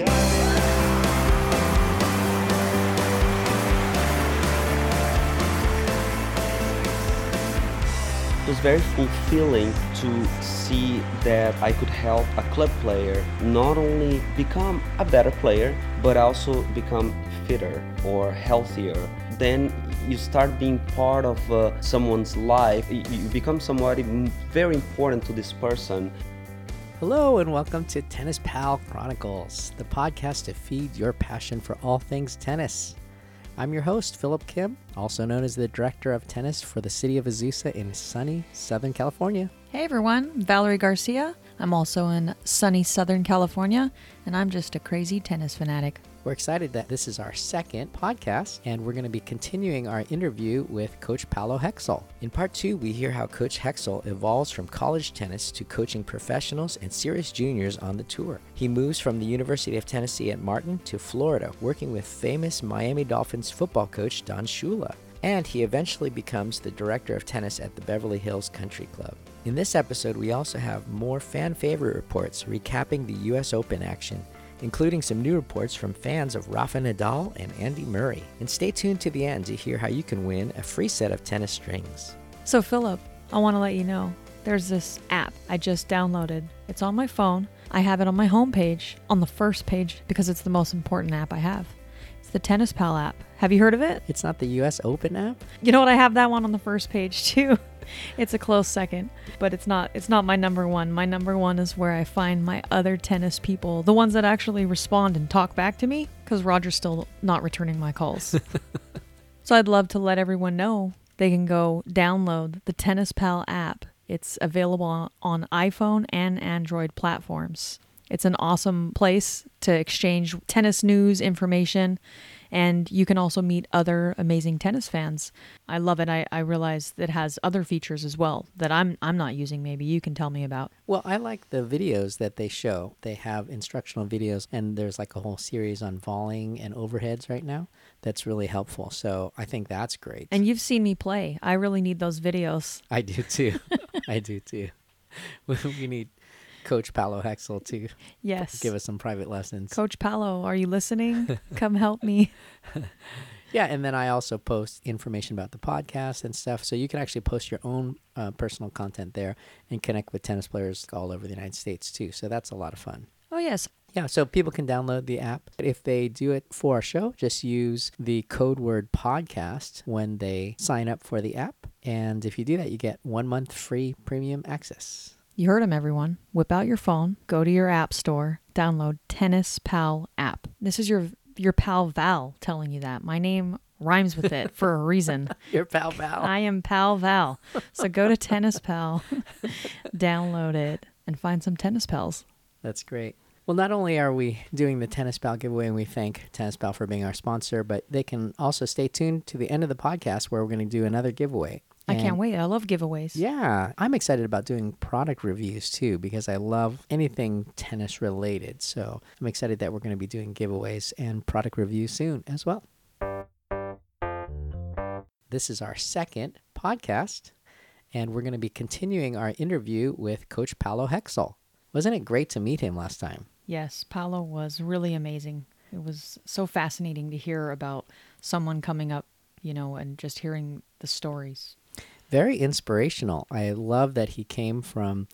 It was very fulfilling to see that I could help a club player not only become a better player, but also become fitter or healthier. Then you start being part of someone's life. You become somebody very important to this person. Hello and welcome to Tennis Pal Chronicles, the podcast to feed your passion for all things tennis. I'm your host, Philip Kim, also known as the Director of Tennis for the City of Azusa in sunny Southern California. Hey everyone, Valerie Garcia. I'm also in sunny Southern California, and I'm just a crazy tennis fanatic. We're excited that this is our second podcast, and we're going to be continuing our interview with Coach Paolo Hexel. In part two, we hear how Coach Hexel evolves from college tennis to coaching professionals and serious juniors on the tour. He moves from the University of Tennessee at Martin to Florida, working with famous Miami Dolphins football coach Don Shula. And he eventually becomes the director of tennis at the Beverly Hills Country Club. In this episode, we also have more fan favorite reports recapping the U.S. Open action, including some new reports from fans of Rafa Nadal and Andy Murray. And stay tuned to the end to hear how you can win a free set of tennis strings. So Philip, I want to let you know, there's this app I just downloaded. It's on my phone. I have it on my homepage, on the first page, because it's the most important app I have. It's the Tennis Pal app. Have you heard of it? It's not the U.S. Open app? You know what? I have that one on the first page too. It's a close second, but it's not my number one. My number one is where I find my other tennis people, the ones that actually respond and talk back to me, because Roger's still not returning my calls. So I'd love to let everyone know they can go download the Tennis Pal app. It's available on iPhone and Android platforms. It's an awesome place to exchange tennis news, information, and you can also meet other amazing tennis fans. I love it. I realize it has other features as well that I'm not using. Maybe you can tell me about. Well, I like the videos that they show. They have instructional videos, and there's like a whole series on volleying and overheads right now. That's really helpful. So I think that's great. And you've seen me play. I really need those videos. I do too. I do too. We need Coach Paolo Hexel to give us some private lessons. Coach Paolo, are you listening? Come help me. Yeah, and then I also post information about the podcast and stuff. So you can actually post your own personal content there and connect with tennis players all over the United States too. So that's a lot of fun. Oh, yes. Yeah, so people can download the app. If they do it for our show, just use the code word podcast when they sign up for the app. And if you do that, you get 1 month free premium access. You heard him, everyone. Whip out your phone, go to your app store, download Tennis Pal app. This is your pal Val telling you that. My name rhymes with it for a reason. Your pal Val. I am pal Val. So go to Tennis Pal, download it, and find some tennis pals. That's great. Well, not only are we doing the Tennis Pal giveaway and we thank Tennis Pal for being our sponsor, but they can also stay tuned to the end of the podcast where we're going to do another giveaway. I can't wait. I love giveaways. Yeah. I'm excited about doing product reviews too, because I love anything tennis related. So I'm excited that we're going to be doing giveaways and product reviews soon as well. This is our second podcast, and we're going to be continuing our interview with Coach Paolo Hexel. Wasn't it great to meet him last time? Yes. Paolo was really amazing. It was so fascinating to hear about someone coming up, you know, and just hearing the stories. Very inspirational. I love that he came from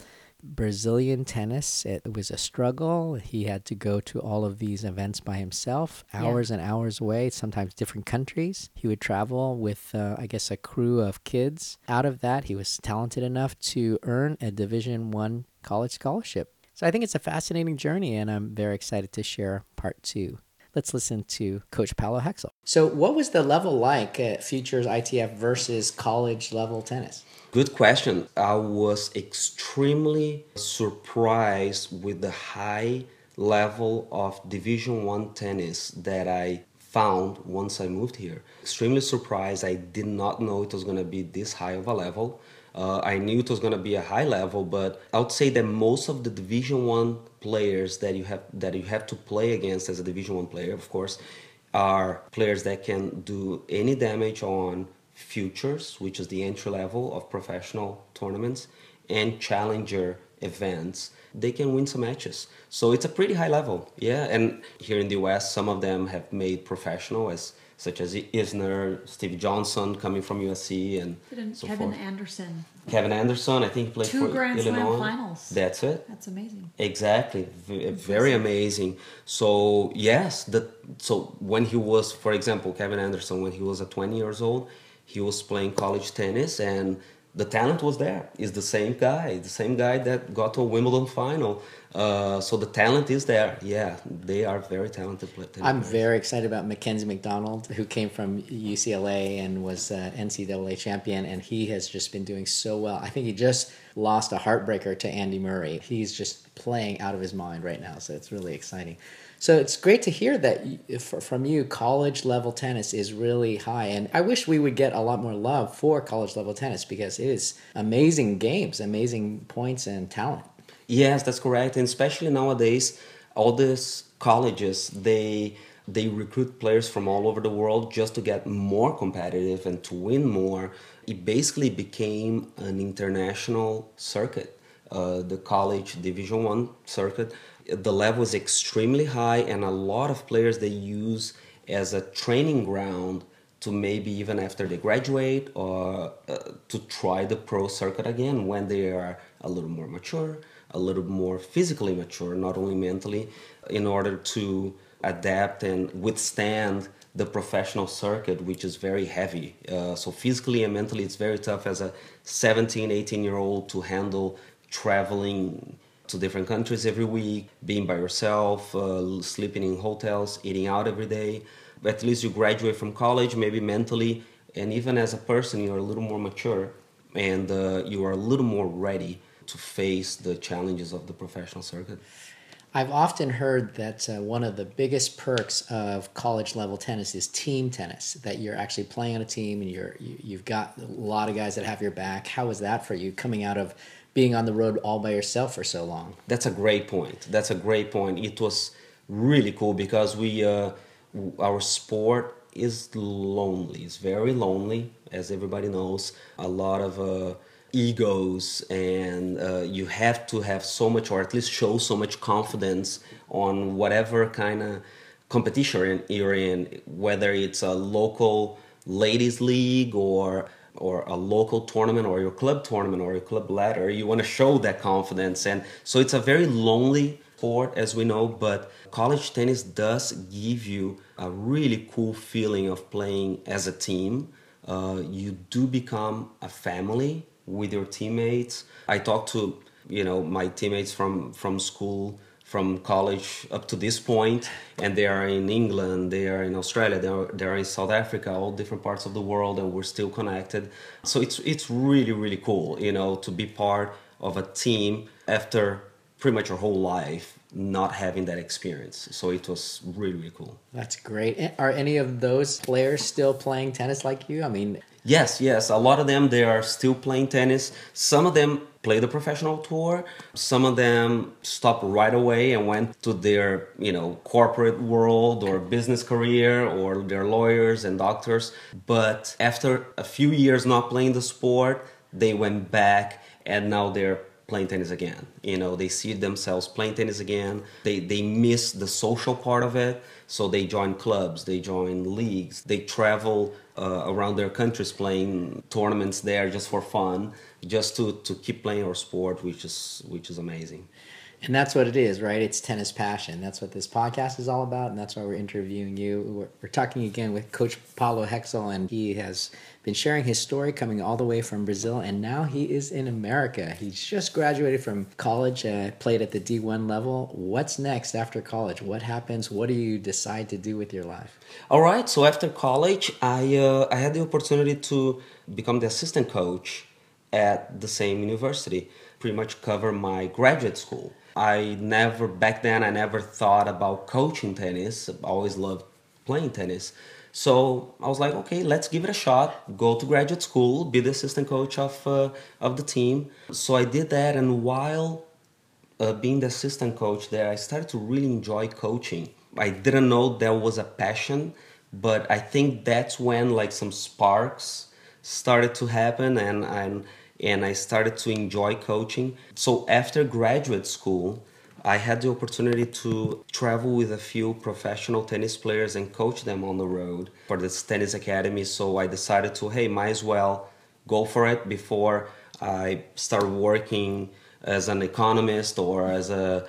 Brazilian tennis. It was a struggle. He had to go to all of these events by himself, hours and hours away, sometimes different countries. He would travel with, a crew of kids. Out of that, he was talented enough to earn a Division I college scholarship. So I think it's a fascinating journey, and I'm very excited to share part two. Let's listen to Coach Paolo Hexel. So what was the level like at Futures ITF versus college level tennis? Good question. I was extremely surprised with the high level of Division I tennis that I found once I moved here. Extremely surprised. I did not know it was going to be this high of a level. I knew it was going to be a high level, but I would say that most of the Division I players that you have to play against as a Division I player, of course, are players that can do any damage on Futures, which is the entry level of professional tournaments, and Challenger, events, they can win some matches. So it's a pretty high level, yeah. And here in the US, some of them have made professional, such as Isner, Steve Johnson, coming from USC, and so Kevin forth. Anderson. Kevin Anderson, I think, played for Grand Illinois. 2 Grand Slam finals. That's it. That's amazing. Exactly. Very amazing. So, yes. So when he was, for example, Kevin Anderson, when he was at 20 years old, he was playing college tennis, and the talent was there. It's the same guy that got to a Wimbledon final. So the talent is there. Yeah, they are very talented players. I'm very excited about Mackenzie McDonald, who came from UCLA and was NCAA champion, and he has just been doing so well. I think he just lost a heartbreaker to Andy Murray. He's just playing out of his mind right now, so it's really exciting. So it's great to hear that from you, college-level tennis is really high. And I wish we would get a lot more love for college-level tennis, because it is amazing games, amazing points and talent. Yes, that's correct. And especially nowadays, all these colleges, they recruit players from all over the world just to get more competitive and to win more. It basically became an international circuit, the college Division I circuit. The level is extremely high, and a lot of players they use as a training ground to maybe even after they graduate or to try the pro circuit again when they are a little more mature, a little more physically mature, not only mentally, in order to adapt and withstand the professional circuit, which is very heavy. So physically and mentally, it's very tough as a 17, 18-year-old to handle traveling to different countries every week, being by yourself, sleeping in hotels, eating out every day. But at least you graduate from college, maybe mentally, and even as a person, you're a little more mature, and you are a little more ready to face the challenges of the professional circuit. I've often heard that one of the biggest perks of college-level tennis is team tennis, that you're actually playing on a team and you've got a lot of guys that have your back. How is that for you, coming out of being on the road all by yourself for so long? That's a great point. It was really cool because our sport is lonely. It's very lonely, as everybody knows. A lot of egos, and you have to have so much, or at least show so much confidence on whatever kind of competition you're in, whether it's a local ladies league or a local tournament or your club tournament or your club ladder. You want to show that confidence. And so it's a very lonely sport, as we know, but college tennis does give you a really cool feeling of playing as a team. You do become a family with your teammates. I talk to, my teammates from school, from college up to this point, and they are in England, they are in Australia, they are in South Africa, all different parts of the world, and we're still connected. So it's really, really cool, to be part of a team after pretty much your whole life not having that experience. So it was really, really cool. That's great. Are any of those players still playing tennis like you? Yes. A lot of them, they are still playing tennis. Some of them play the professional tour. Some of them stopped right away and went to their, corporate world or business career, or they're lawyers and doctors. But after a few years not playing the sport, they went back, and now they're playing tennis again. They see themselves playing tennis again. They miss the social part of it. So they join clubs, they join leagues, they travel around their countries playing tournaments there just for fun, just to keep playing our sport, which is amazing. And that's what it is, right? It's tennis passion. That's what this podcast is all about, and that's why we're interviewing you. We're talking again with Coach Paolo Hexel, and he has been sharing his story, coming all the way from Brazil, and now he is in America. He's just graduated from college, played at the D1 level. What's next after college? What happens? What do you decide to do with your life? All right, so after college, I had the opportunity to become the assistant coach at the same university, pretty much cover my graduate school. I never thought about coaching tennis. I always loved playing tennis. So I was like, okay, let's give it a shot. Go to graduate school, be the assistant coach of the team. So I did that, and while being the assistant coach there, I started to really enjoy coaching. I didn't know there was a passion, but I think that's when some sparks started to happen, and and I started to enjoy coaching. So after graduate school, I had the opportunity to travel with a few professional tennis players and coach them on the road for this tennis academy. So I decided to, hey, might as well go for it before I start working as an economist or as a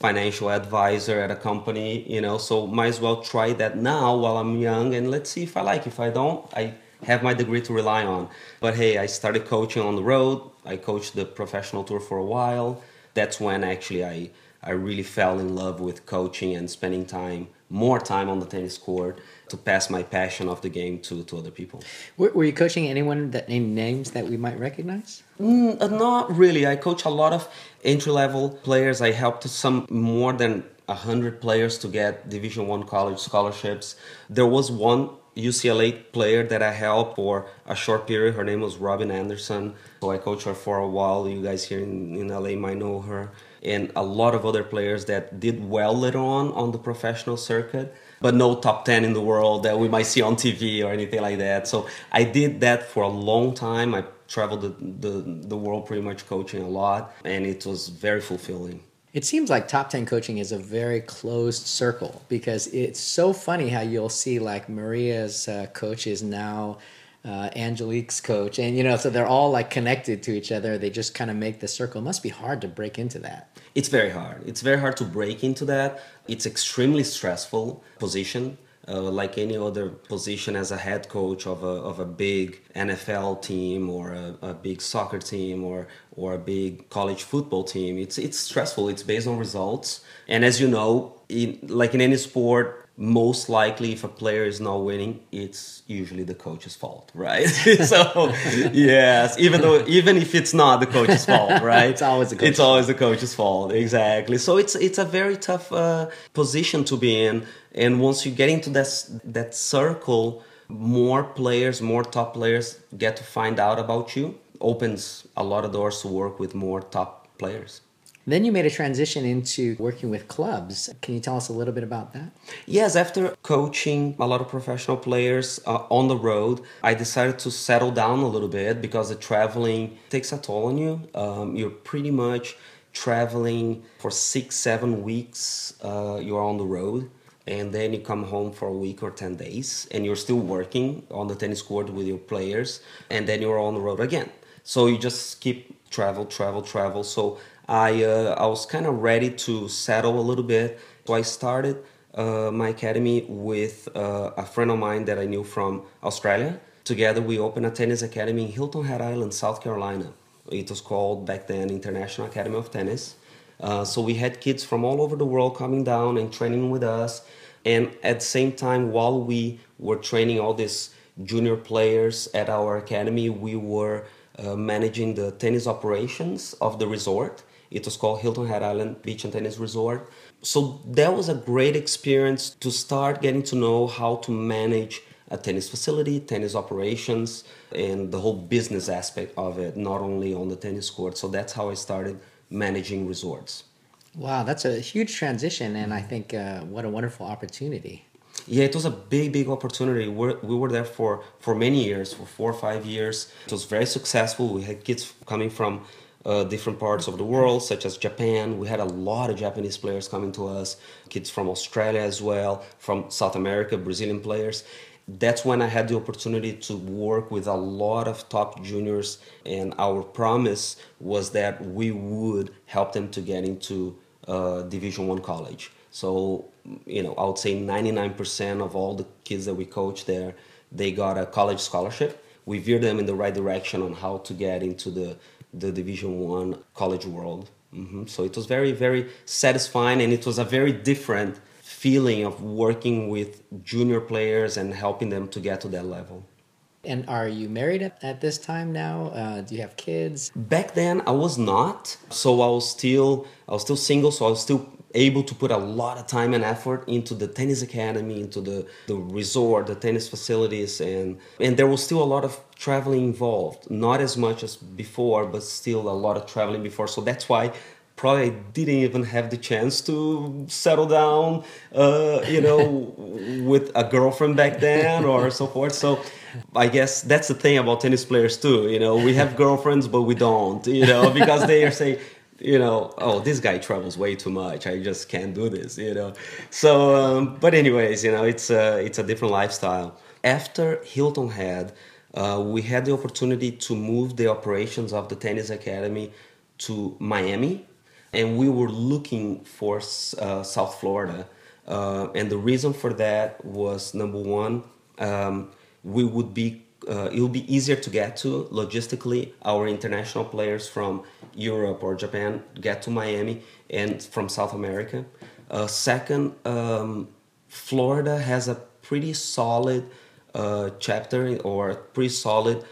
financial advisor at a company, you know. So might as well try that now while I'm young, and let's see if I like. If I don't, I have my degree to rely on. But hey, I started coaching on the road. I coached the professional tour for a while. That's when actually I really fell in love with coaching and spending time, more time on the tennis court to pass my passion of the game to other people. Were you coaching anyone that named names that we might recognize? Not really. I coach a lot of entry-level players. I helped some more than 100 players to get Division I college scholarships. There was one UCLA player that I helped for a short period. Her name was Robin Anderson. So I coached her for a while. You guys here in LA might know her. And a lot of other players that did well later on the professional circuit, but no top 10 in the world that we might see on TV or anything like that. So I did that for a long time. I traveled the world pretty much coaching a lot, and it was very fulfilling. It seems like top 10 coaching is a very closed circle, because it's so funny how you'll see like Maria's coach is now Angelique's coach. And, you know, so they're all like connected to each other. They just kind of make the circle. It must be hard to break into that. It's very hard. It's very hard to break into that. It's extremely stressful position, like any other position as a head coach of a big NFL team or a big soccer team or a big college football team. It's stressful. It's based on results. And as you know, like in any sport, most likely if a player is not winning, it's usually the coach's fault, right? So yes, even if it's not the coach's fault, right? It's always the coach's fault. Exactly. So it's a very tough position to be in. And once you get into that circle, more top players get to find out about you. Opens a lot of doors to work with more top players. Then you made a transition into working with clubs. Can you tell us a little bit about that? Yes, after coaching a lot of professional players on the road, I decided to settle down a little bit because the traveling takes a toll on you. You're pretty much traveling for 6-7 weeks. You're on the road, and then you come home for a week or 10 days, and you're still working on the tennis court with your players, and then you're on the road again. So you just keep travel. So I was kind of ready to settle a little bit. So I started my academy with a friend of mine that I knew from Australia. Together we opened a tennis academy in Hilton Head Island, South Carolina. It was called back then International Academy of Tennis. So we had kids from all over the world coming down and training with us. And at the same time, while we were training all these junior players at our academy, we were managing the tennis operations of the resort. It was called Hilton Head Island Beach and Tennis Resort. So that was a great experience to start getting to know how to manage a tennis facility, tennis operations, and the whole business aspect of it, not only on the tennis court. So that's how I started managing resorts. Wow, that's a huge transition, and I think what a wonderful opportunity. Yeah, it was a big opportunity. We were there for many years, for 4 or 5 years. It was very successful. We had kids coming from different parts of the world, such as Japan. We had a lot of Japanese players coming to us, kids from Australia as well, from South America, Brazilian players. That's when I had the opportunity to work with a lot of top juniors, and our promise was that we would help them to get into Division I college. So, you know, I would say 99% of all the kids that we coach there, they got a college scholarship. We veered them in the right direction on how to get into the Division I college world. Mm-hmm. So it was very, very satisfying, and it was a very different feeling of working with junior players and helping them to get to that level. And are you married at this time now? Do you have kids? Back then, I was not. So I was still single, so I was still able to put a lot of time and effort into the tennis academy, into the resort, the tennis facilities, and there was still a lot of traveling involved. Not as much as before, but still a lot of traveling before. So that's why probably didn't even have the chance to settle down, with a girlfriend back then or so forth. So I guess that's the thing about tennis players too. We have girlfriends, but we don't, because they are saying, oh, this guy travels way too much. I just can't do this, So, but anyways, it's a different lifestyle. After Hilton Head, we had the opportunity to move the operations of the tennis academy to Miami, and we were looking for South Florida. And the reason for that was, number one, it would be easier to get to logistically. Our international players from Europe or Japan get to Miami and from South America. Second, Florida has a pretty solid chapter or pretty solid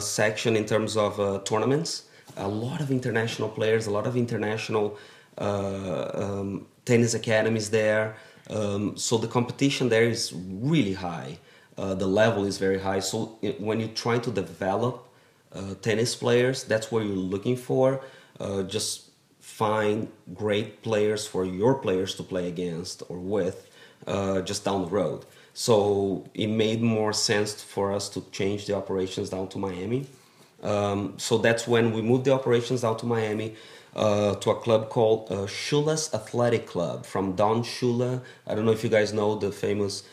section in terms of tournaments. A lot of international players, a lot of international tennis academies there. So the competition there is really high. The level is very high. So when you try to develop tennis players, that's what you're looking for. Just find great players for your players to play against or with just down the road. So it made more sense for us to change the operations down to Miami. So that's when we moved the operations out to Miami, to a club called Shula's Athletic Club, from Don Shula. I don't know if you guys know the famous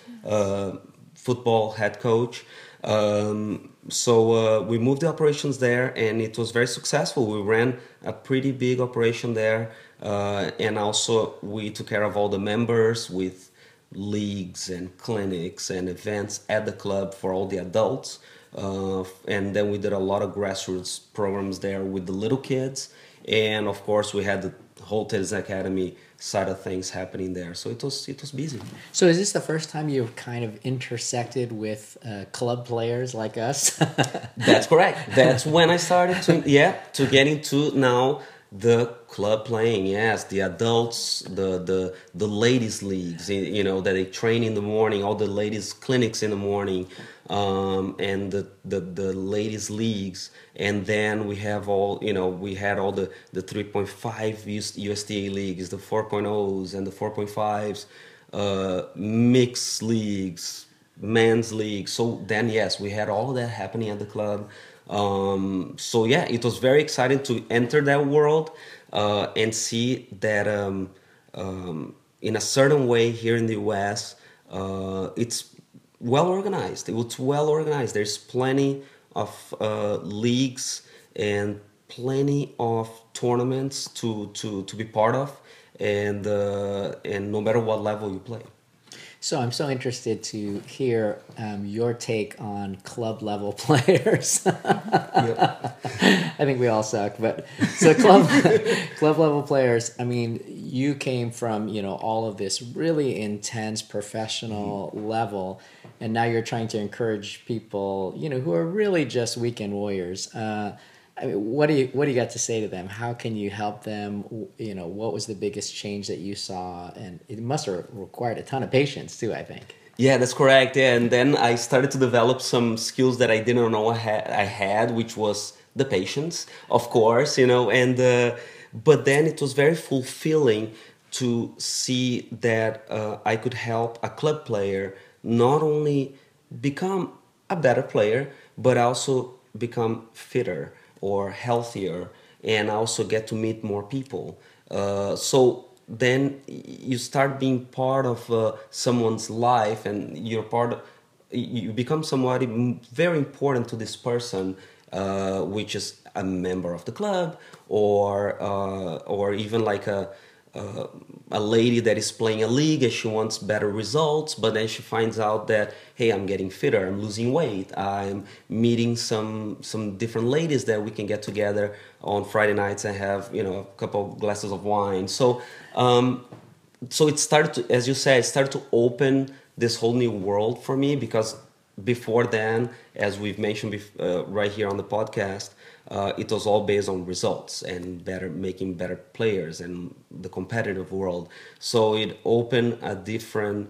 football head coach. So we moved the operations there, and it was very successful. We ran a pretty big operation there, and also we took care of all the members with leagues and clinics and events at the club for all the adults. And then we did a lot of grassroots programs there with the little kids, and of course we had the whole tennis academy side of things happening there. So it was busy. So is this the first time you've kind of intersected with club players like us? That's correct. That's when I started to get into now the club playing. Yes, the adults, the ladies leagues. That they train in the morning, all the ladies clinics in the morning. And the ladies leagues, and then we have we had all the 3.5 USTA leagues, the 4.0s and the 4.5s, mixed leagues, men's leagues. So then, yes, we had all that happening at the club. So yeah, it was very exciting to enter that world, and see that, in a certain way here in the US, it's well organized. It was well organized. There's plenty of leagues and plenty of tournaments to be part of, and no matter what level you play. So I'm so interested to hear your take on club level players. Yep. I think we all suck, but so club level players. I mean, you came from all of this really intense professional level, and now you're trying to encourage people who are really just weekend warriors. I mean, what do you got to say to them? How can you help them? What was the biggest change that you saw? And it must have required a ton of patience too, I think. Yeah, that's correct. Yeah. And then I started to develop some skills that I didn't know I had, which was the patience, of course, and but then it was very fulfilling to see that I could help a club player not only become a better player, but also become fitter or healthier, and also get to meet more people. So then you start being part of someone's life, and you become somebody very important to this person, which is a member of the club, or even like a lady that is playing a league and she wants better results, but then she finds out that, hey, I'm getting fitter, I'm losing weight, I'm meeting some different ladies that we can get together on Friday nights and have a couple of glasses of wine. So so it started to, as you said, it started to open this whole new world for me, because before then, as we've mentioned right here on the podcast, it was all based on results and making better players and the competitive world. So it opened a different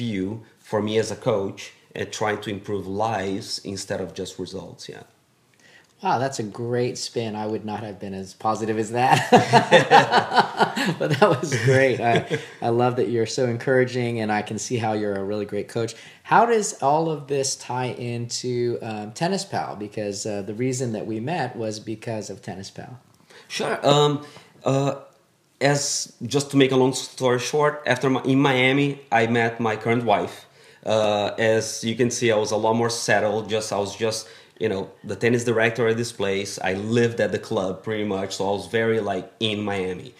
view for me as a coach, and trying to improve lives instead of just results. Yeah. Ah, that's a great spin. I would not have been as positive as that. But that was great. I love that you're so encouraging, and I can see how you're a really great coach. How does all of this tie into Tennis Pal? Because the reason that we met was because of Tennis Pal. Sure. As just to make a long story short, in Miami, I met my current wife. As you can see, I was a lot more settled. I was the tennis director at this place. I lived at the club pretty much, so I was very in Miami.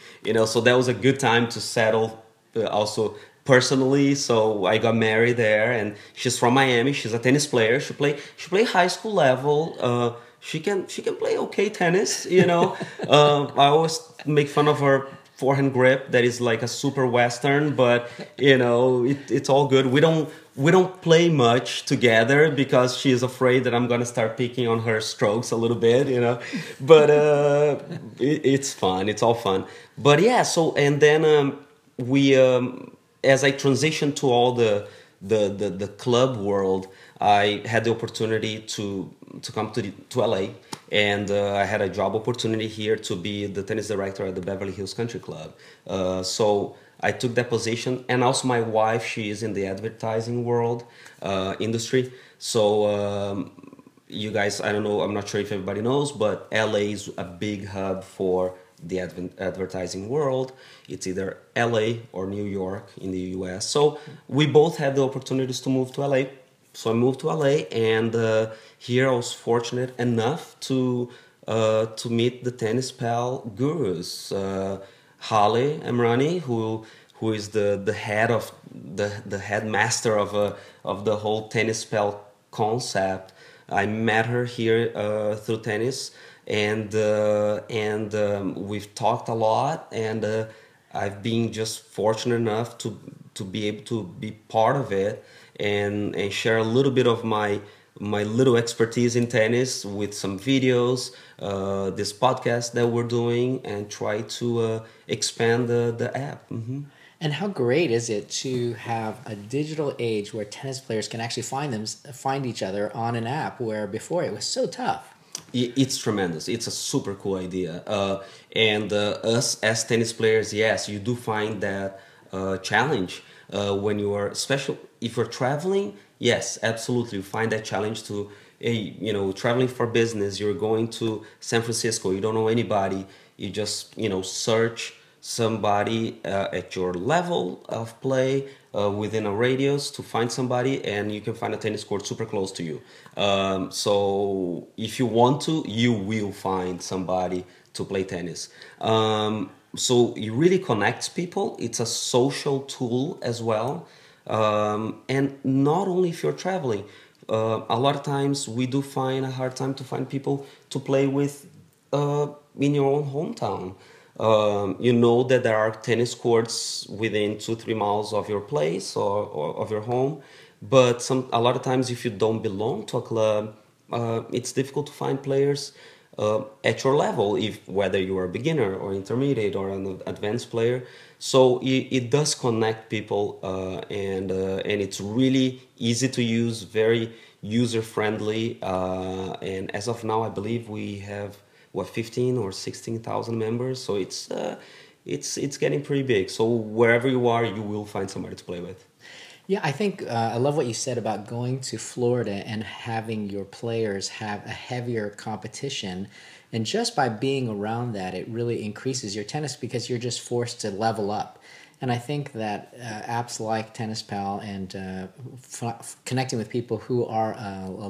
So that was a good time to settle also personally. So I got married there, and she's from Miami. She's a tennis player. She play high school level. She can play okay tennis. I always make fun of her forehand grip that is like a super Western, but it's all good. We don't play much together because she is afraid that I'm going to start picking on her strokes a little bit, But it's fun. It's all fun. But yeah, so then as I transitioned to all the club world, I had the opportunity to come to LA, and I had a job opportunity here to be the tennis director at the Beverly Hills Country Club. So I took that position, and also my wife, she is in the advertising world, industry. So you guys, I'm not sure if everybody knows, but LA is a big hub for the advertising world. It's either LA or New York in the US. So we both had the opportunities to move to LA. So I moved to LA, and here I was fortunate enough to meet the Tennis Pal gurus, Halle Emrani, who is the head of the headmaster of the whole Tennis Pal concept. I met her here through tennis, and we've talked a lot, and I've been just fortunate enough to be able to be part of it. And share a little bit of my little expertise in tennis with some videos, this podcast that we're doing, and try to expand the app. Mm-hmm. And how great is it to have a digital age where tennis players can actually find each other on an app, where before it was so tough? It's tremendous. It's a super cool idea. And us as tennis players, yes, you do find that challenge. When you are special, if you're traveling, yes, absolutely, you find that challenge to, traveling for business. You're going to San Francisco, you don't know anybody, you just, search somebody at your level of play within a radius to find somebody, and you can find a tennis court super close to you. So if you want to, you will find somebody to play tennis. So it really connects people. It's a social tool as well. And not only if you're traveling. A lot of times we do find a hard time to find people to play with in your own hometown. You know that there are tennis courts within 2-3 miles of your place or of your home. But a lot of times if you don't belong to a club, it's difficult to find players at your level, whether you are a beginner or intermediate or an advanced player. So it does connect people, and it's really easy to use, very user friendly. And as of now, I believe we have 15 or 16,000 members. So it's getting pretty big. So wherever you are, you will find somebody to play with. Yeah, I think I love what you said about going to Florida and having your players have a heavier competition. And just by being around that, it really increases your tennis because you're just forced to level up. And I think that apps like Tennis Pal and connecting with people who are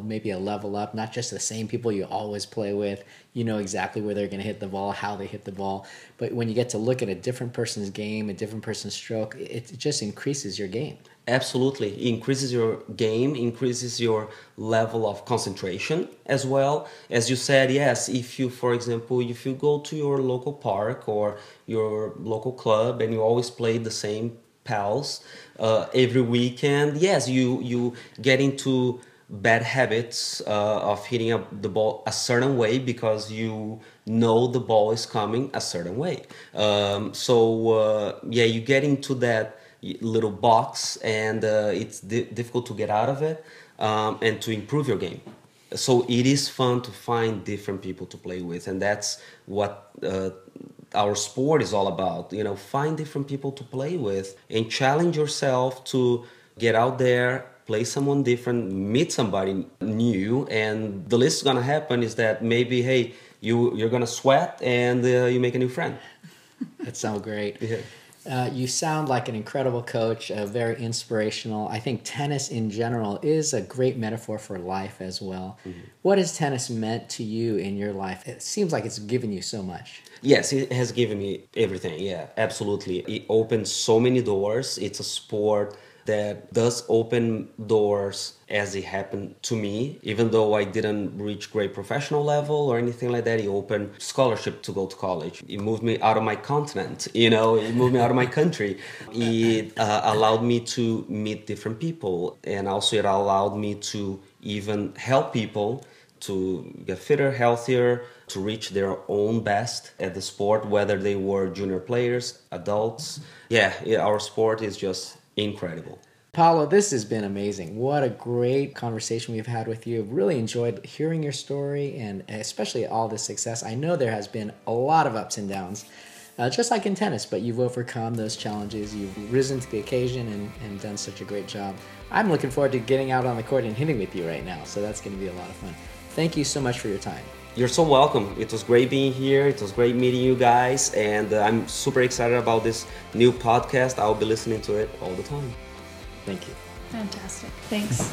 maybe a level up, not just the same people you always play with, you know exactly where they're going to hit the ball, how they hit the ball. But when you get to look at a different person's game, a different person's stroke, it just increases your game. Absolutely. It increases your game, increases your level of concentration as well. As you said, yes, if you go to your local park or your local club and you always play the same pals every weekend, yes, you get into bad habits of hitting the ball a certain way because you know the ball is coming a certain way. So you get into that little box, and it's difficult to get out of it and to improve your game. So it is fun to find different people to play with, and that's what our sport is all about. You know, find different people to play with and challenge yourself to get out there, play someone different, meet somebody new, and the least gonna happen is that maybe, hey, you're gonna sweat and you make a new friend. That sounds great. Yeah. You sound like an incredible coach, very inspirational. I think tennis in general is a great metaphor for life as well. Mm-hmm. What has tennis meant to you in your life? It seems like it's given you so much. Yes, it has given me everything. Yeah, absolutely. It opens so many doors. It's a sport that does open doors, as it happened to me. Even though I didn't reach great professional level or anything like that, it opened scholarship to go to college. It moved me out of my continent, you know, it moved me out of my country. It allowed me to meet different people, and also it allowed me to even help people to get fitter, healthier, to reach their own best at the sport, whether they were junior players, adults. Yeah, our sport is just incredible. Paolo, this has been amazing. What a great conversation we've had with you. Really enjoyed hearing your story and especially all the success. I know there has been a lot of ups and downs, just like in tennis, but you've overcome those challenges. You've risen to the occasion and done such a great job. I'm looking forward to getting out on the court and hitting with you right now, so that's going to be a lot of fun. Thank you so much for your time. You're so welcome. It was great being here. It was great meeting you guys. And I'm super excited about this new podcast. I'll be listening to it all the time. Thank you. Fantastic. Thanks.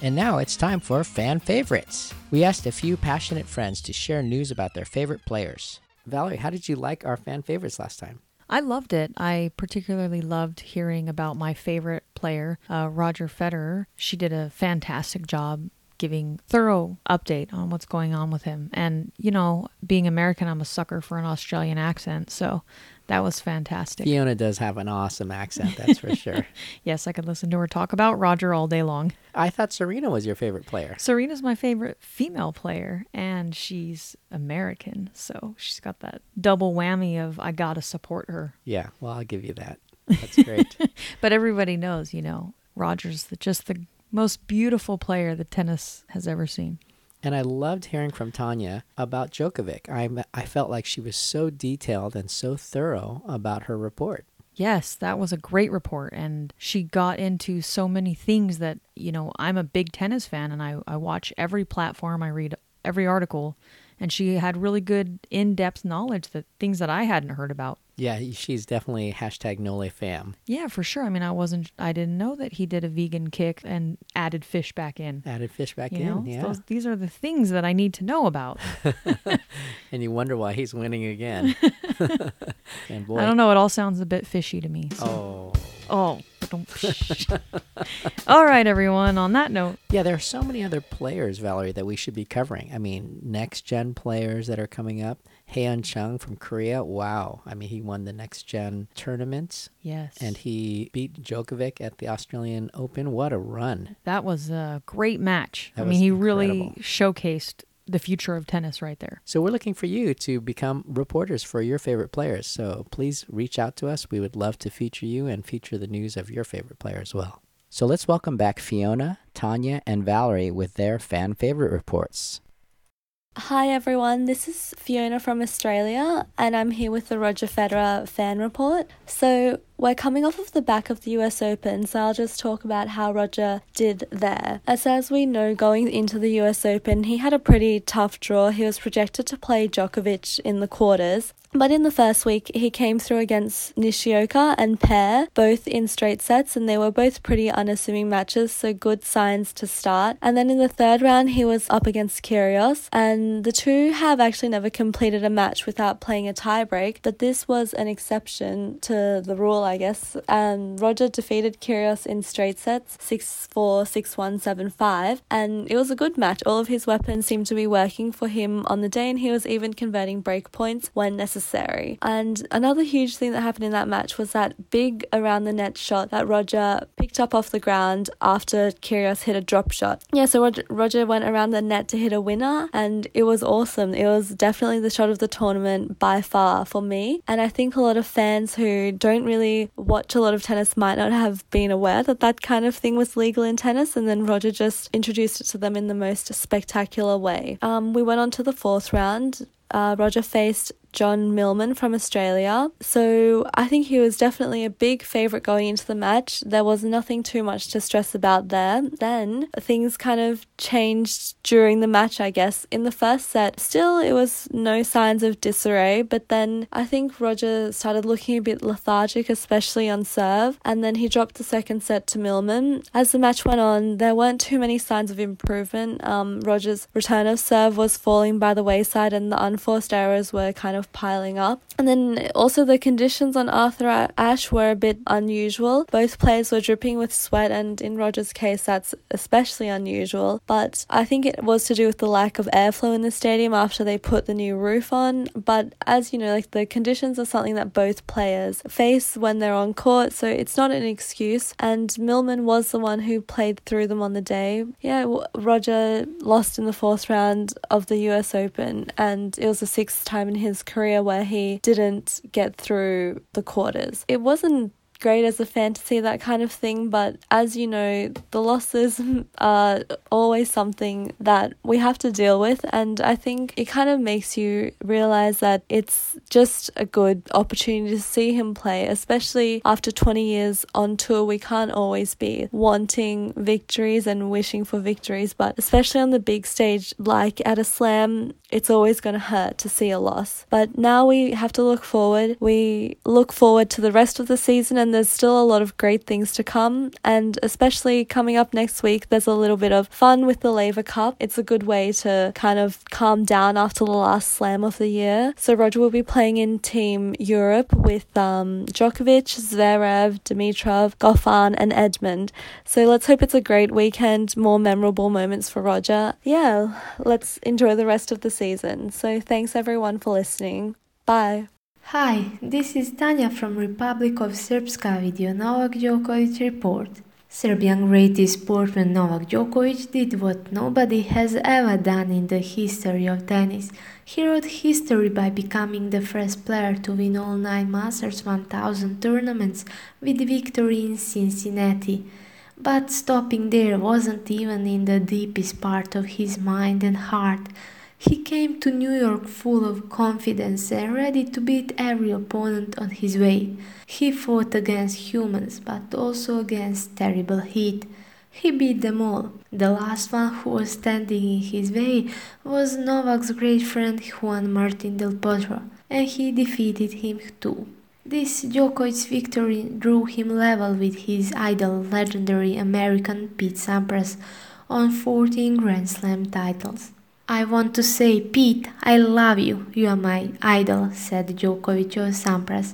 And now it's time for fan favorites. We asked a few passionate friends to share news about their favorite players. Valerie, how did you like our fan favorites last time? I loved it. I particularly loved hearing about my favorite player, Roger Federer. She did a fantastic job giving thorough update on what's going on with him. And, you know, being American, I'm a sucker for an Australian accent, so that was fantastic. Fiona does have an awesome accent, that's for sure. Yes, I could listen to her talk about Roger all day long. I thought Serena was your favorite player. Serena's my favorite female player, and she's American, so she's got that double whammy of I gotta support her. Yeah, well, I'll give you that. That's great. But everybody knows, you know, Roger's just the most beautiful player that tennis has ever seen. And I loved hearing from Tanya about Djokovic. I felt like she was so detailed and so thorough about her report. Yes, that was a great report. And she got into so many things that, you know, I'm a big tennis fan and I watch every platform, I read every article. And she had really good in-depth knowledge, that things that I hadn't heard about. Yeah, she's definitely #NoleFam. Yeah, for sure. I mean, I didn't know that he did a vegan kick and added fish back in. Yeah. These are the things that I need to know about. And you wonder why he's winning again. And boy, I don't know. It all sounds a bit fishy to me. So. Oh. All right, everyone, on that note. Yeah, there are so many other players, Valerie, that we should be covering. I mean, next-gen players that are coming up. Haeun Chung from Korea. Wow. I mean, he won the next-gen tournament. Yes. And he beat Djokovic at the Australian Open. What a run. That was a great match. I mean, he really showcased the future of tennis right there. So we're looking for you to become reporters for your favorite players. So please reach out to us. We would love to feature you and feature the news of your favorite player as well. So let's welcome back Fiona, Tanya, and Valerie with their fan favorite reports. Hi everyone, this is Fiona from Australia and I'm here with the Roger Federer fan report. So we're coming off of the back of the US Open, so I'll just talk about how Roger did there. As we know, going into the US Open, he had a pretty tough draw. He was projected to play Djokovic in the quarters, but in the first week, he came through against Nishioka and Pair, both in straight sets, and they were both pretty unassuming matches, so good signs to start. And then in the third round, he was up against Kyrgios, and the two have actually never completed a match without playing a tiebreak, but this was an exception to the rule, I guess. Roger defeated Kyrgios in straight sets, 6-4, 6-1, 7-5, and it was a good match. All of his weapons seemed to be working for him on the day, and he was even converting break points when necessary. And another huge thing that happened in that match was that big around the net shot that Roger picked up off the ground after Kyrgios hit a drop shot. Yeah, so Roger went around the net to hit a winner, and it was awesome. It was definitely the shot of the tournament by far for me, and I think a lot of fans who don't really really watch a lot of tennis might not have been aware that that kind of thing was legal in tennis, and then Roger just introduced it to them in the most spectacular way. We went on to the fourth round. Roger faced John Millman from Australia. So I think he was definitely a big favourite going into the match. There was nothing too much to stress about there. Then things kind of changed during the match, I guess. In the first set, still it was no signs of disarray, but then I think Roger started looking a bit lethargic, especially on serve, and then he dropped the second set to Millman. As the match went on, there weren't too many signs of improvement. Roger's return of serve was falling by the wayside, and the unforced errors were kind of piling up. And then also the conditions on Arthur Ashe were a bit unusual. Both players were dripping with sweat, and in Roger's case that's especially unusual, but I think it was to do with the lack of airflow in the stadium after they put the new roof on. But as you know, like, the conditions are something that both players face when they're on court, so it's not an excuse, and Millman was the one who played through them on the day. Roger lost in the fourth round of the US Open, and it was the sixth time in his career where he didn't get through the quarters. It wasn't great as a fantasy, that kind of thing, but as you know, the losses are always something that we have to deal with, and I think it kind of makes you realize that it's just a good opportunity to see him play, especially after 20 years on tour. We can't always be wanting victories and wishing for victories, but especially on the big stage, like at a slam, it's always going to hurt to see a loss. But now we have to look forward. We look forward to the rest of the season, and there's still a lot of great things to come. And especially coming up next week, there's a little bit of fun with the Laver Cup. It's a good way to kind of calm down after the last slam of the year. So Roger will be playing in Team Europe with Djokovic, Zverev, Dimitrov, Goffin and Edmund. So let's hope it's a great weekend, more memorable moments for Roger. Yeah, let's enjoy the rest of the season. So thanks everyone for listening. Bye. Hi, this is Tanya from Republic of Srpska video Novak Djokovic report. Serbian great sportsman Novak Djokovic did what nobody has ever done in the history of tennis. He wrote history by becoming the first player to win all 9 Masters 1000 tournaments with victory in Cincinnati. But stopping there wasn't even in the deepest part of his mind and heart. He came to New York full of confidence and ready to beat every opponent on his way. He fought against humans, but also against terrible heat. He beat them all. The last one who was standing in his way was Novak's great friend Juan Martin del Potro, and he defeated him too. This Djokovic's victory drew him level with his idol, legendary American Pete Sampras, on 14 Grand Slam titles. "I want to say, Pete, I love you, you are my idol," said Djokovic of Sampras.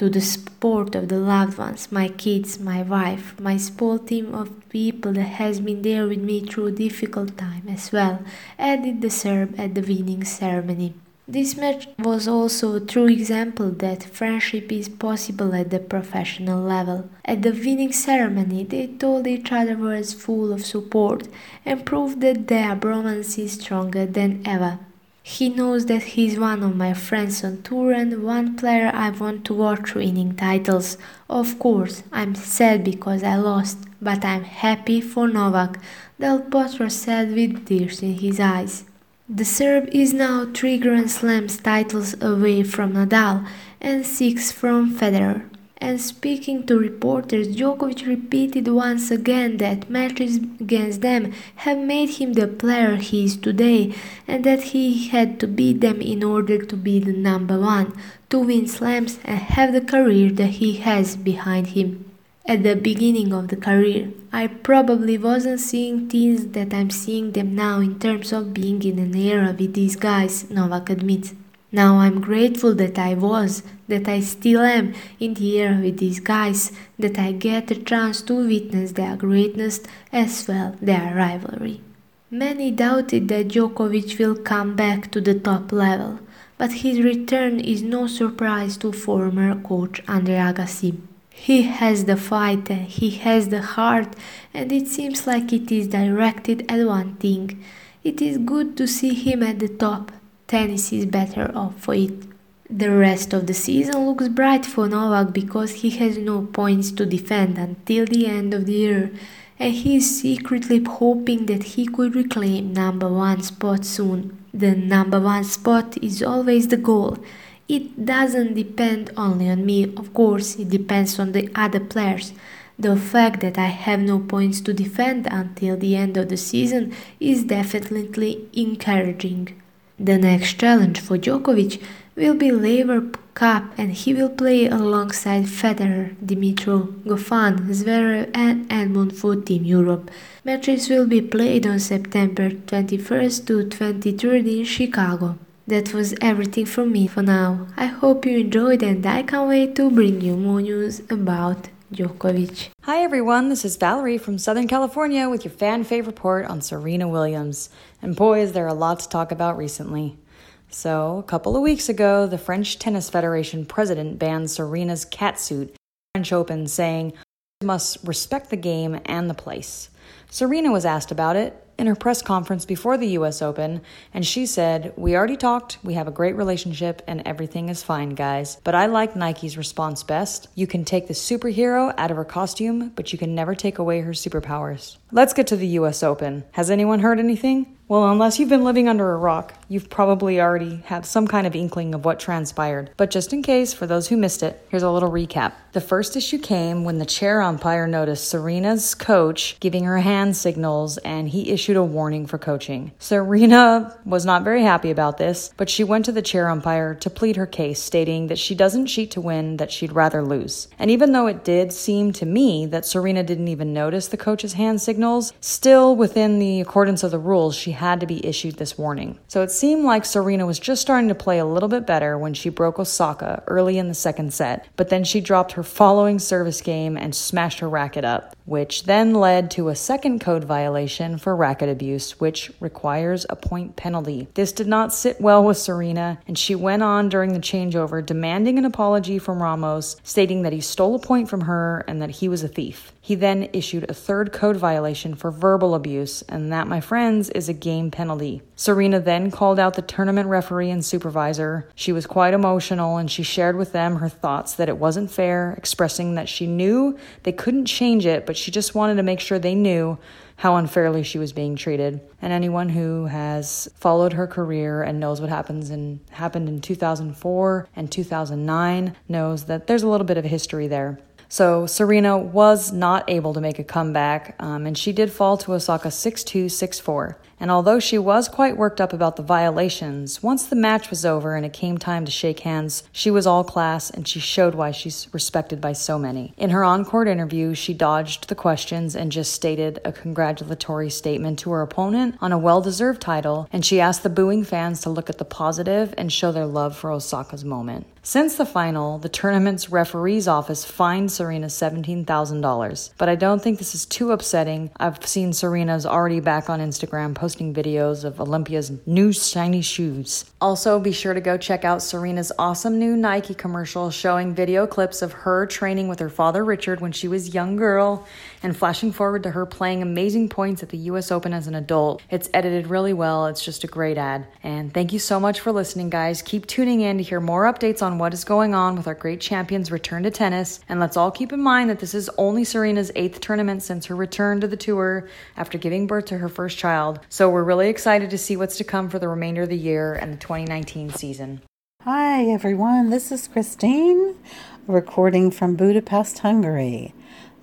"To the support of the loved ones, my kids, my wife, my small team of people that has been there with me through difficult time as well," added the Serb at the winning ceremony. This match was also a true example that friendship is possible at the professional level. At the winning ceremony, they told each other words full of support and proved that their bromance is stronger than ever. "He knows that he's one of my friends on tour and one player I want to watch winning titles. Of course, I'm sad because I lost, but I'm happy for Novak," Del Potro said with tears in his eyes. The Serb is now 3 Grand Slams titles away from Nadal and 6 from Federer. And speaking to reporters, Djokovic repeated once again that matches against them have made him the player he is today, and that he had to beat them in order to be the number one, to win slams and have the career that he has behind him. "At the beginning of the career, I probably wasn't seeing things that I'm seeing them now in terms of being in an era with these guys," Novak admits. "Now I'm grateful that I was, that I still am in the era with these guys, that I get a chance to witness their greatness as well, their rivalry." Many doubted that Djokovic will come back to the top level, but his return is no surprise to former coach Andre Agassi. "He has the fight, he has the heart, and it seems like it is directed at one thing. It is good to see him at the top. Tennis is better off for it." The rest of the season looks bright for Novak because he has no points to defend until the end of the year, and he is secretly hoping that he could reclaim number 1 spot soon. The number 1 spot is always the goal. It doesn't depend only on me, of course, it depends on the other players. The fact that I have no points to defend until the end of the season is definitely encouraging. The next challenge for Djokovic will be Laver Cup, and he will play alongside Federer, Dimitrov, Goffin, Zverev and Edmund for Team Europe. Matches will be played on September 21st to 23rd in Chicago. That was everything from me for now. I hope you enjoyed, and I can't wait to bring you more news about Djokovic. Hi everyone, this is Valerie from Southern California with your fan fave report on Serena Williams. And boy, is there a lot to talk about recently. So, a couple of weeks ago, the French Tennis Federation president banned Serena's catsuit at the French Open, saying, "Must respect the game and the place." Serena was asked about it in her press conference before the US Open, and she said, "We already talked, we have a great relationship, and everything is fine, guys. But I like Nike's response best. You can take the superhero out of her costume, but you can never take away her superpowers." Let's get to the US Open. Has anyone heard anything? Well, unless you've been living under a rock, you've probably already had some kind of inkling of what transpired. But just in case, for those who missed it, here's a little recap. The first issue came when the chair umpire noticed Serena's coach giving her hand signals, and he issued a warning for coaching. Serena was not very happy about this, but she went to the chair umpire to plead her case, stating that she doesn't cheat to win, that she'd rather lose. And even though it did seem to me that Serena didn't even notice the coach's hand signals, still within the accordance of the rules, she had to be issued this warning. So it seemed like Serena was just starting to play a little bit better when she broke Osaka early in the second set, but then she dropped her following service game and smashed her racket up, which then led to a second code violation for racket abuse, which requires a point penalty. This did not sit well with Serena, and she went on during the changeover demanding an apology from Ramos, stating that he stole a point from her and that he was a thief. He then issued a third code violation for verbal abuse, and that, my friends, is a game penalty. Serena then called out the tournament referee and supervisor. She was quite emotional, and she shared with them her thoughts that it wasn't fair, expressing that she knew they couldn't change it, but she just wanted to make sure they knew how unfairly she was being treated. And anyone who has followed her career and knows what happened in 2004 and 2009 knows that there's a little bit of history there. So Serena was not able to make a comeback, and she did fall to Osaka 6-2, 6-4. And although she was quite worked up about the violations, once the match was over and it came time to shake hands, she was all class, and she showed why she's respected by so many. In her on-court interview, she dodged the questions and just stated a congratulatory statement to her opponent on a well-deserved title, and she asked the booing fans to look at the positive and show their love for Osaka's moment. Since the final, the tournament's referee's office fined Serena $17,000. But I don't think this is too upsetting. I've seen Serena's already back on Instagram posting videos of Olympia's new shiny shoes. Also, be sure to go check out Serena's awesome new Nike commercial showing video clips of her training with her father Richard when she was a young girl and flashing forward to her playing amazing points at the US Open as an adult. It's edited really well. It's just a great ad. And thank you so much for listening, guys. Keep tuning in to hear more updates on what is going on with our great champion's return to tennis, and let's all keep in mind that this is only Serena's 8th tournament since her return to the tour after giving birth to her first child, so we're really excited to see what's to come for the remainder of the year and the 2019 season. Hi everyone, this is Christine, recording from Budapest, Hungary.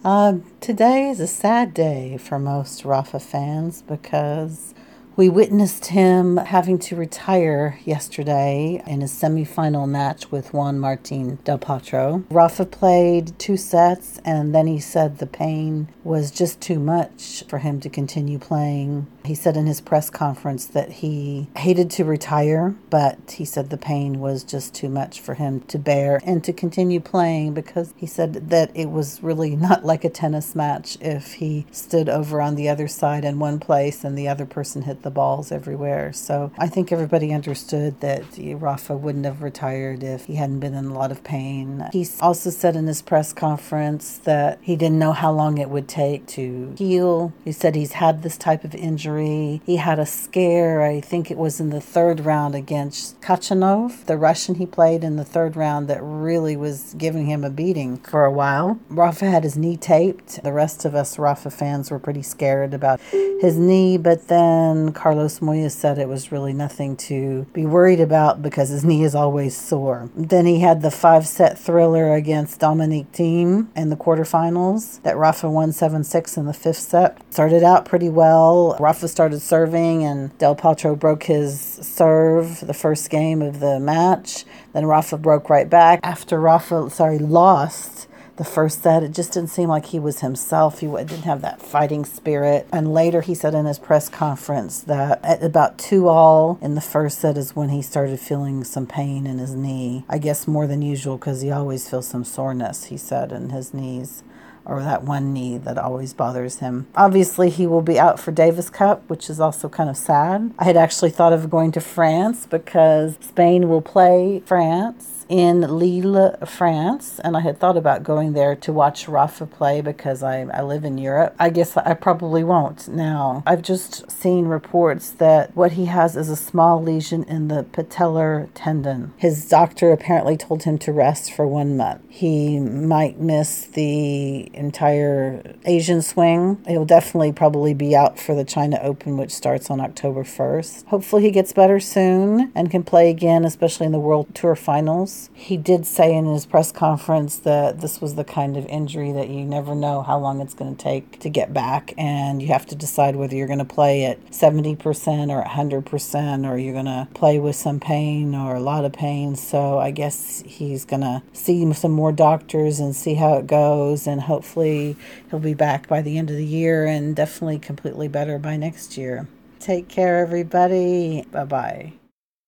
Today is a sad day for most Rafa fans because we witnessed him having to retire yesterday in his semifinal match with Juan Martin del Potro. Rafa played 2 sets, and then he said the pain was just too much for him to continue playing. He said in his press conference that he hated to retire, but he said the pain was just too much for him to bear and to continue playing, because he said that it was really not like a tennis match if he stood over on the other side in one place and the other person hit the balls everywhere. So I think everybody understood that Rafa wouldn't have retired if he hadn't been in a lot of pain. He also said in his press conference that he didn't know how long it would take to heal. He said he's had this type of injury injury. He had a scare, I think it was in the third round against Kachanov, the Russian he played in the third round, that really was giving him a beating for a while. Rafa had his knee taped. The rest of us Rafa fans were pretty scared about his knee, but then Carlos Moyes said it was really nothing to be worried about because his knee is always sore. Then he had the 5-set thriller against Dominic Thiem in the quarterfinals that Rafa won 7-6 in the 5th set. Started out pretty well. Rafa started serving and Del Potro broke his serve the first game of the match. Then Rafa broke right back. After Rafa, lost the first set, it just didn't seem like he was himself. He didn't have that fighting spirit. And later he said in his press conference that at about 2-all in the first set is when he started feeling some pain in his knee. I guess more than usual because he always feels some soreness, he said, in his knees, or that one knee that always bothers him. Obviously, he will be out for Davis Cup, which is also kind of sad. I had actually thought of going to France because Spain will play France in Lille, France, and I had thought about going there to watch Rafa play because I live in Europe. I guess I probably won't now. I've just seen reports that what he has is a small lesion in the patellar tendon. His doctor apparently told him to rest for 1 month. He might miss the entire Asian swing. He'll definitely probably be out for the China Open, which starts on October 1st. Hopefully he gets better soon and can play again, especially in the World Tour Finals. He did say in his press conference that this was the kind of injury that you never know how long it's going to take to get back, and you have to decide whether you're going to play at 70% or 100%, or you're going to play with some pain or a lot of pain. So I guess he's going to see some more doctors and see how it goes, and hopefully he'll be back by the end of the year and definitely completely better by next year. Take care, everybody. Bye-bye.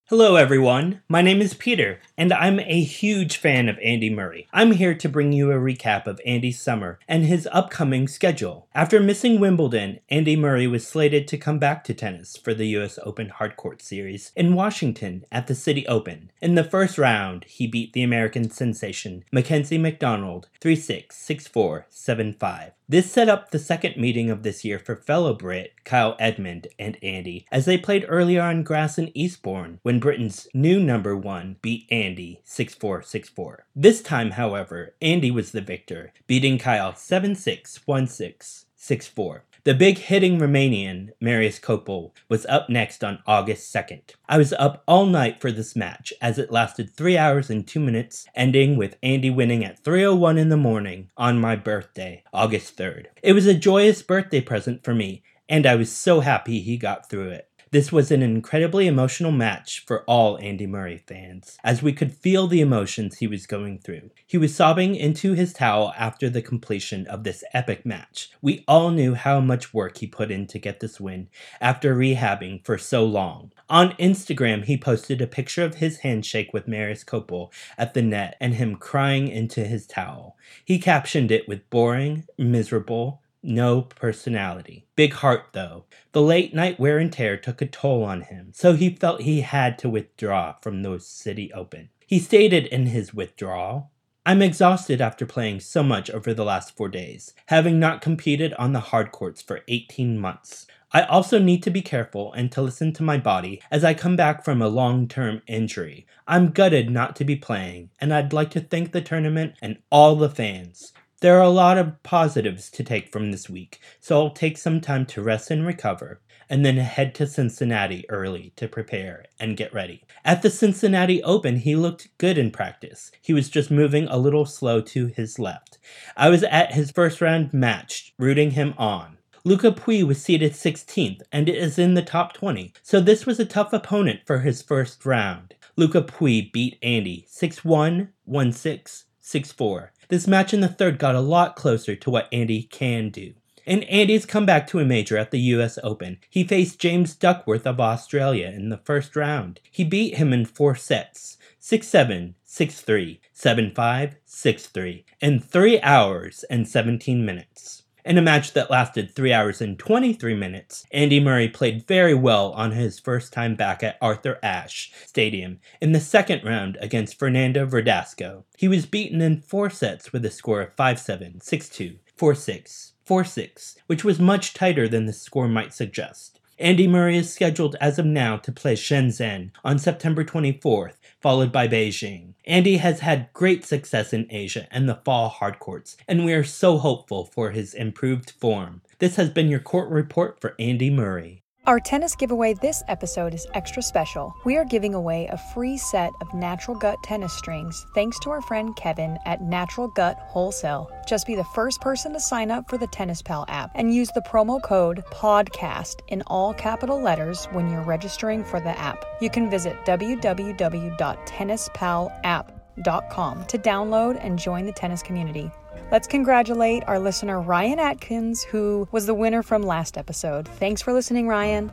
Hello everyone, my name is Peter, and I'm a huge fan of Andy Murray. I'm here to bring you a recap of Andy's summer and his upcoming schedule. After missing Wimbledon, Andy Murray was slated to come back to tennis for the US Open Hardcourt Series in Washington at the City Open. In the first round, he beat the American sensation Mackenzie McDonald 3-6, 6-4, 7-5. This set up the second meeting of this year for fellow Brit Kyle Edmund and Andy, as they played earlier on grass in Eastbourne when Britain's new number one beat Andy 6-4, 6-4. This time, however, Andy was the victor, beating Kyle 7-6, 1-6, 6-4. The big-hitting Romanian, Marius Copil, was up next on August 2nd. I was up all night for this match, as it lasted 3 hours and 2 minutes, ending with Andy winning at 3:01 in the morning on my birthday, August 3rd. It was a joyous birthday present for me, and I was so happy he got through it. This was an incredibly emotional match for all Andy Murray fans, as we could feel the emotions he was going through. He was sobbing into his towel after the completion of this epic match. We all knew how much work he put in to get this win after rehabbing for so long. On Instagram, he posted a picture of his handshake with Marius Copil at the net and him crying into his towel. He captioned it with boring, miserable, no personality. Big heart, though. The late-night wear and tear took a toll on him, so he felt he had to withdraw from the City Open. He stated in his withdrawal, "I'm exhausted after playing so much over the last 4 days, having not competed on the hard courts for 18 months. I also need to be careful and to listen to my body as I come back from a long-term injury. I'm gutted not to be playing, and I'd like to thank the tournament and all the fans. There are a lot of positives to take from this week, so I'll take some time to rest and recover, and then head to Cincinnati early to prepare and get ready." At the Cincinnati Open, he looked good in practice. He was just moving a little slow to his left. I was at his first round match, rooting him on. Luca Pui was seeded 16th and is in the top 20, so this was a tough opponent for his first round. Luca Pui beat Andy 6-1, 1-6, 6-4. This match in the third got a lot closer to what Andy can do. In Andy's comeback to a major at the US Open, he faced James Duckworth of Australia in the first round. He beat him in 4 sets, 6-7, 6-3, 7-5, 6-3, in 3 hours and 17 minutes. In a match that lasted 3 hours and 23 minutes, Andy Murray played very well on his first time back at Arthur Ashe Stadium in the second round against Fernando Verdasco. He was beaten in 4 sets with a score of 5-7, 6-2, 4-6, 4-6, which was much tighter than the score might suggest. Andy Murray is scheduled as of now to play Shenzhen on September 24th, followed by Beijing. Andy has had great success in Asia and the fall hardcourts, and we are so hopeful for his improved form. This has been your court report for Andy Murray. Our tennis giveaway this episode is extra special. We are giving away a free set of Natural Gut tennis strings thanks to our friend Kevin at Natural Gut Wholesale. Just be the first person to sign up for the Tennis Pal app and use the promo code PODCAST in all capital letters when you're registering for the app. You can visit www.tennispalapp.com to download and join the tennis community. Let's congratulate our listener, Ryan Atkins, who was the winner from last episode. Thanks for listening, Ryan.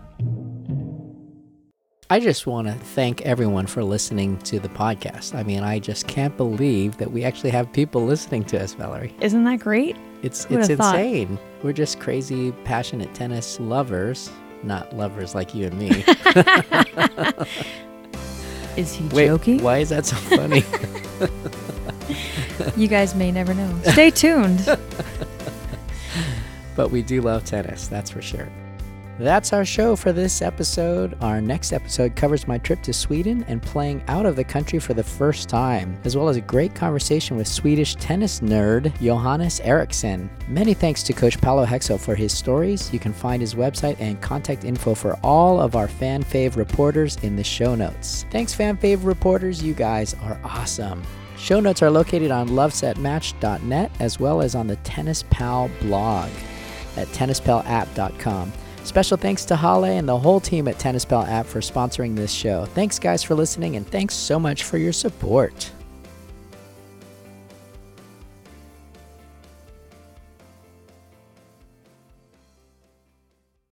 I just want to thank everyone for listening to the podcast. I mean, I just can't believe that we actually have people listening to us, Valerie. Isn't that great? It's insane. Thought? We're just crazy, passionate tennis lovers, not lovers like you and me. Is he joking? Wait, why is that so funny? You guys may never know. Stay tuned. But we do love tennis, that's for sure. That's our show for this episode. Our next episode covers my trip to Sweden and playing out of the country for the first time, as well as a great conversation with Swedish tennis nerd Johannes Eriksson. Many thanks to Coach Paolo Hexel for his stories. You can find his website and contact info for all of our fan fave reporters in the show notes. Thanks, fan fave reporters. You guys are awesome. Show notes are located on lovesetmatch.net as well as on the Tennis Pal blog at tennispalapp.com. Special thanks to Halle and the whole team at Tennis Pal app for sponsoring this show. Thanks, guys, for listening, and thanks so much for your support.